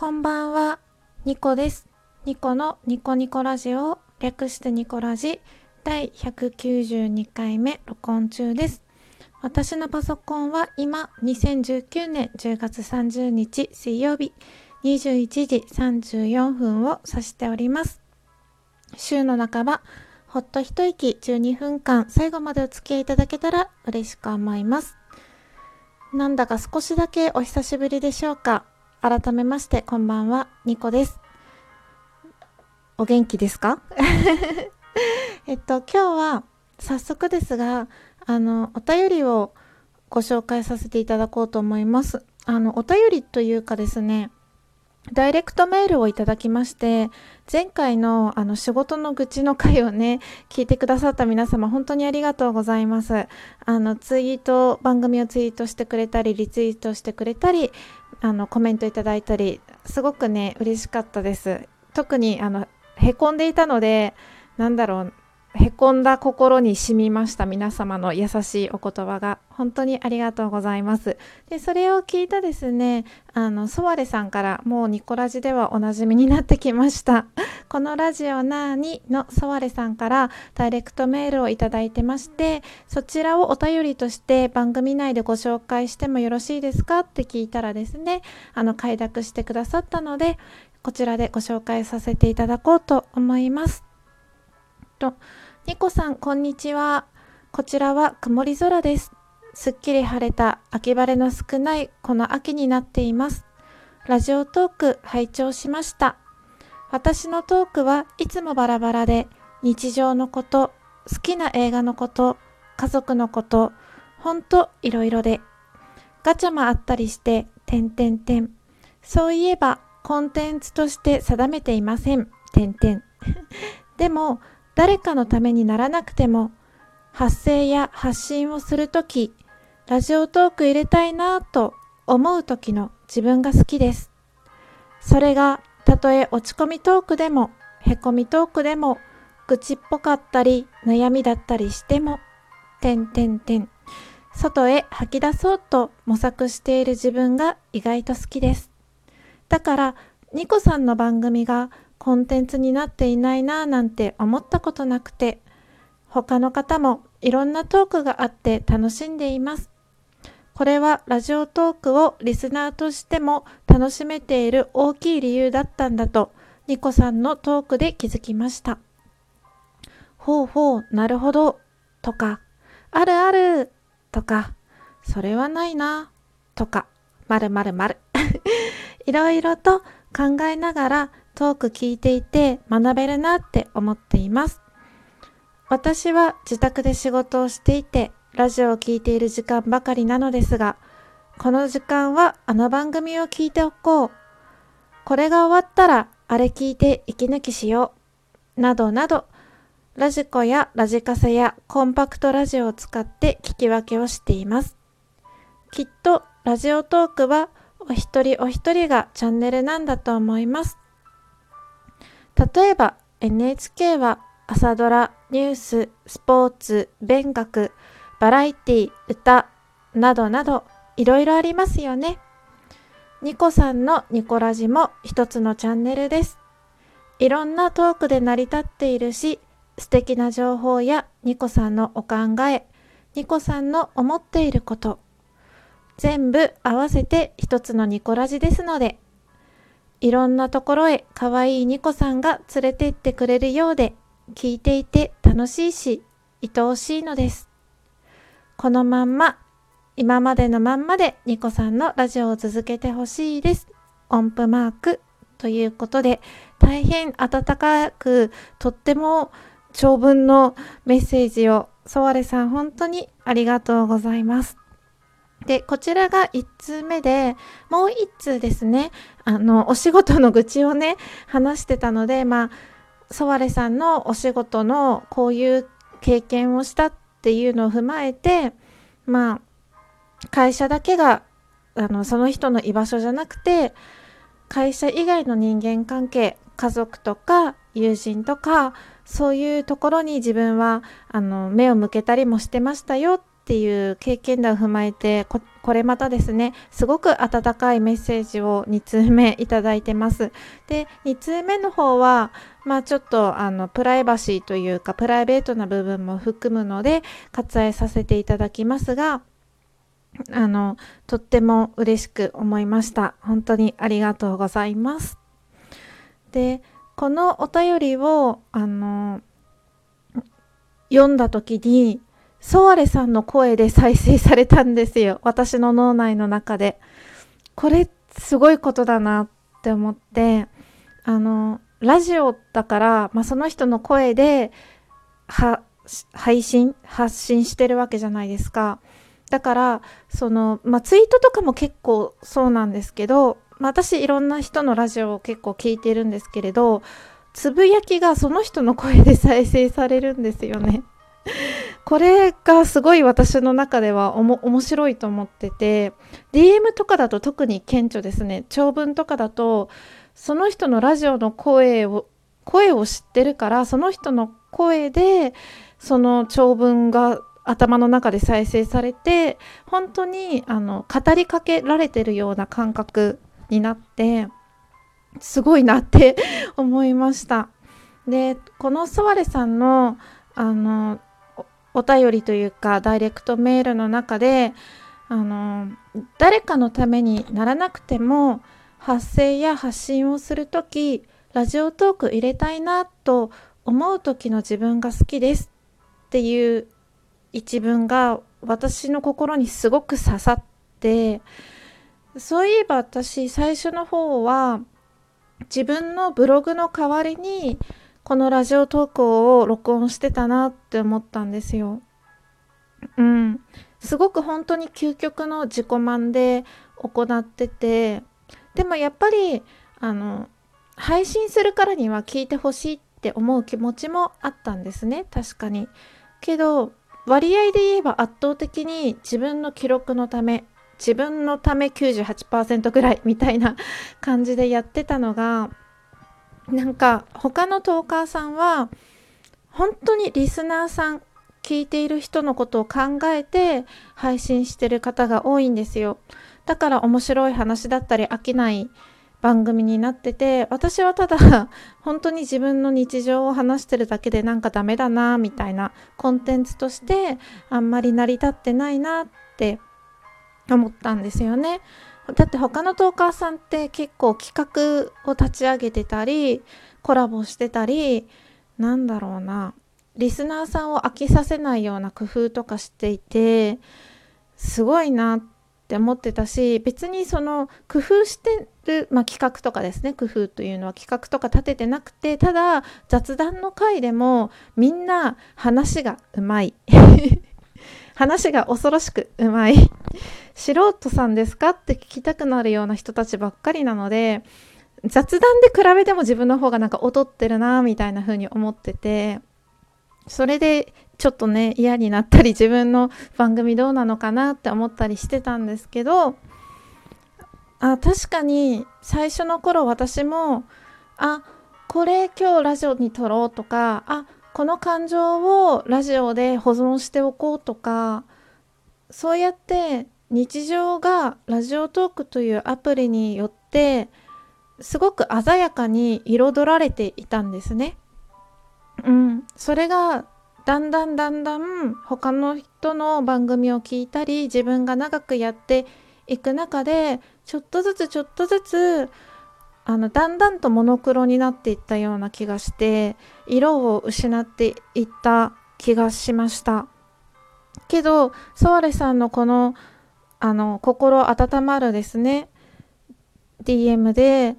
こんばんは、ニコです。ニコのニコニコラジオ、略してニコラジ、第192回目録音中です。私のパソコンは今、2019年10月30日水曜日、21時34分を指しております。週の半ば、ほっと一息12分間、最後までお付き合いいただけたら嬉しく思います。なんだか少しだけお久しぶりでしょうか。改めましてこんばんは、ニコです。お元気ですか？今日は早速ですが、お便りをご紹介させていただこうと思います。お便りというかですね、ダイレクトメールをいただきまして、前回の仕事の愚痴の回をね、聞いてくださった皆様、本当にありがとうございます。番組をツイートしてくれたり、リツイートしてくれたり、コメントいただいたり、すごくね嬉しかったです。特にへこんでいたので、へこんだ心に染みました。皆様の優しいお言葉が本当にありがとうございます。でそれを聞いたですね、ソワレさんから、もうニコラジではおなじみになってきましたこのラジオなーにのソワレさんからダイレクトメールをいただいてまして、そちらをお便りとして番組内でご紹介してもよろしいですかって聞いたらですね、快諾してくださったので、こちらでご紹介させていただこうと思います。ニコさん、こんにちは。こちらは曇り空です。すっきり晴れた秋晴れの少ないこの秋になっています。ラジオトーク拝聴しました。私のトークはいつもバラバラで、日常のこと、好きな映画のこと、家族のこと、ほんといろいろで、ガチャもあったりして、そういえばコンテンツとして定めていませんでも誰かのためにならなくても、発声や発信をするとき、ラジオトーク入れたいなぁと思うときの自分が好きです。それがたとえ落ち込みトークでも、へこみトークでも、愚痴っぽかったり、悩みだったりしても、外へ吐き出そうと模索している自分が意外と好きです。だから、ニコさんの番組がコンテンツになっていないなぁなんて思ったことなくて、他の方もいろんなトークがあって楽しんでいます。これはラジオトークをリスナーとしても楽しめている大きい理由だったんだと、ニコさんのトークで気づきました。ほうほう、なるほど、とか、あるある、とか、それはないな、とか、○○○いろいろと考えながらトーク聞いていて学べるなって思っています。私は自宅で仕事をしていて、ラジオを聞いている時間ばかりなのですが、この時間は番組を聞いておこう。これが終わったらあれ聞いて息抜きしよう。などなど、ラジコやラジカセやコンパクトラジオを使って聞き分けをしています。きっとラジオトークはお一人お一人がチャンネルなんだと思います。例えば NHK は朝ドラ、ニュース、スポーツ、勉学、バラエティ、歌などなどいろいろありますよね。ニコさんのニコラジも一つのチャンネルです。いろんなトークで成り立っているし、素敵な情報やニコさんのお考え、ニコさんの思っていること、全部合わせて一つのニコラジですので、いろんなところへ可愛いニコさんが連れてってくれるようで、聞いていて楽しいし、愛おしいのです。このまんま、今までのまんまでニコさんのラジオを続けてほしいです。音符マークということで、大変温かく、とっても長文のメッセージを、ソワレさん本当にありがとうございます。でこちらが1通目で、もう1通ですね、お仕事の愚痴をね話してたので、ソワレさんのお仕事のこういう経験をしたっていうのを踏まえて、会社だけがその人の居場所じゃなくて、会社以外の人間関係、家族とか友人とか、そういうところに自分は目を向けたりもしてましたよってっていう経験談を踏まえて、これまたですね、すごく温かいメッセージを2通目いただいてます。で、2通目の方はちょっとプライバシーというかプライベートな部分も含むので割愛させていただきますが、とっても嬉しく思いました。本当にありがとうございます。で、このお便りを読んだ時にソアレさんの声で再生されたんですよ、私の脳内の中で。これすごいことだなって思って、ラジオだから、その人の声で発信してるわけじゃないですか。だからツイートとかも結構そうなんですけど、私いろんな人のラジオを結構聞いてるんですけれど、つぶやきがその人の声で再生されるんですよね。これがすごい私の中では面白いと思ってて、 DM とかだと特に顕著ですね。長文とかだとその人のラジオの声を知ってるから、その人の声でその長文が頭の中で再生されて、本当に語りかけられてるような感覚になって、すごいなって思いました。で、このソワレさんのお便りというかダイレクトメールの中で、誰かのためにならなくても発声や発信をするとき、ラジオトーク入れたいなと思うときの自分が好きですっていう一文が私の心にすごく刺さって、そういえば私最初の方は自分のブログの代わりにこのラジオトークを録音してたなって思ったんですよ。すごく本当に究極の自己満で行ってて、でもやっぱり配信するからには聞いてほしいって思う気持ちもあったんですね、確かに。けど割合で言えば圧倒的に自分の記録のため、自分のため 98% ぐらいみたいな感じでやってたのが、なんか他のトーカーさんは本当にリスナーさん、聞いている人のことを考えて配信してる方が多いんですよ。だから面白い話だったり飽きない番組になってて、私はただ本当に自分の日常を話してるだけで、なんかダメだなみたいなコンテンツとしてあんまり成り立ってないなって思ったんですよね。だって他のトーカーさんって結構企画を立ち上げてたり、コラボしてたり、なんだろうな、リスナーさんを飽きさせないような工夫とかしていて、すごいなって思ってたし、別にその工夫してる、企画とかですね、工夫というのは企画とか立ててなくて、ただ雑談の回でもみんな話がうまい話が恐ろしくうまい素人さんですかって聞きたくなるような人たちばっかりなので、雑談で比べても自分の方がなんか劣ってるなみたいな風に思ってて、それでちょっとね嫌になったり、自分の番組どうなのかなって思ったりしてたんですけど、確かに最初の頃私もこれ今日ラジオに撮ろうとか、この感情をラジオで保存しておこうとか、そうやって日常がラジオトークというアプリによってすごく鮮やかに彩られていたんですね。それがだんだん他の人の番組を聞いたり、自分が長くやっていく中でちょっとずつだんだんとモノクロになっていったような気がして、色を失っていった気がしました。けどソワレさんのこの心温まるですね DM で、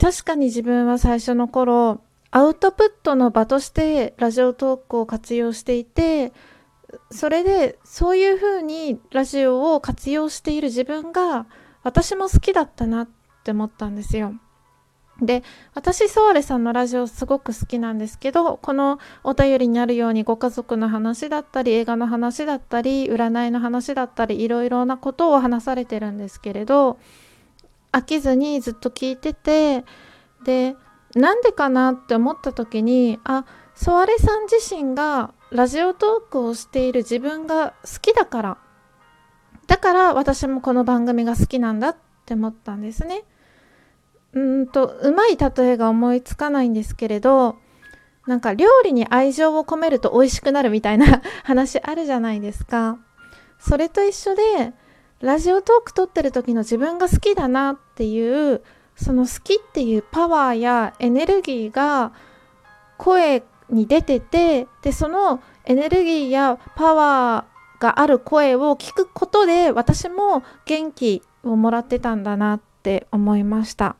確かに自分は最初の頃アウトプットの場としてラジオトークを活用していて、それでそういう風にラジオを活用している自分が私も好きだったなって思ったんですよ。で、私ソワレさんのラジオすごく好きなんですけど、このお便りにあるようにご家族の話だったり、映画の話だったり、占いの話だったり、いろいろなことを話されてるんですけれど、飽きずにずっと聞いてて、でなんでかなって思った時に、ソワレさん自身がラジオトークをしている自分が好きだから、私もこの番組が好きなんだって思ったんですね。うまい例えが思いつかないんですけれど、なんか料理に愛情を込めると美味しくなるみたいな話あるじゃないですか。それと一緒で、ラジオトーク撮ってる時の自分が好きだなっていう、その好きっていうパワーやエネルギーが声に出てて、でそのエネルギーやパワーがある声を聞くことで、私も元気をもらってたんだなって思いました。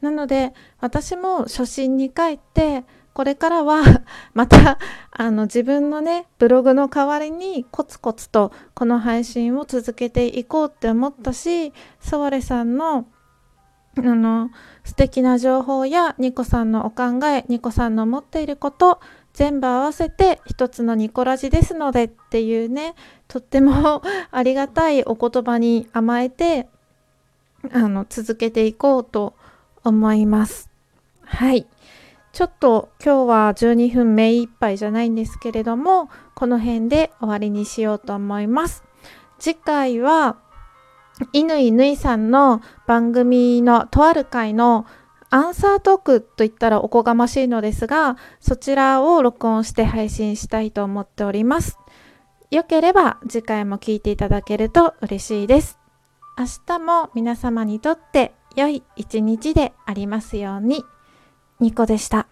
なので私も初心に帰って、これからはまた自分のねブログの代わりにコツコツとこの配信を続けていこうって思ったし、ソワレさんの素敵な情報やニコさんのお考え、ニコさんの持っていること全部合わせて一つのニコラジですのでっていうね、とってもありがたいお言葉に甘えて続けていこうと思います。はい、ちょっと今日は12分目いっぱいじゃないんですけれども、この辺で終わりにしようと思います。次回は乾ぬいさんの番組のとある回のアンサートークといったらおこがましいのですが、そちらを録音して配信したいと思っております。よければ次回も聞いていただけると嬉しいです。明日も皆様にとって良い一日でありますように。ニコでした。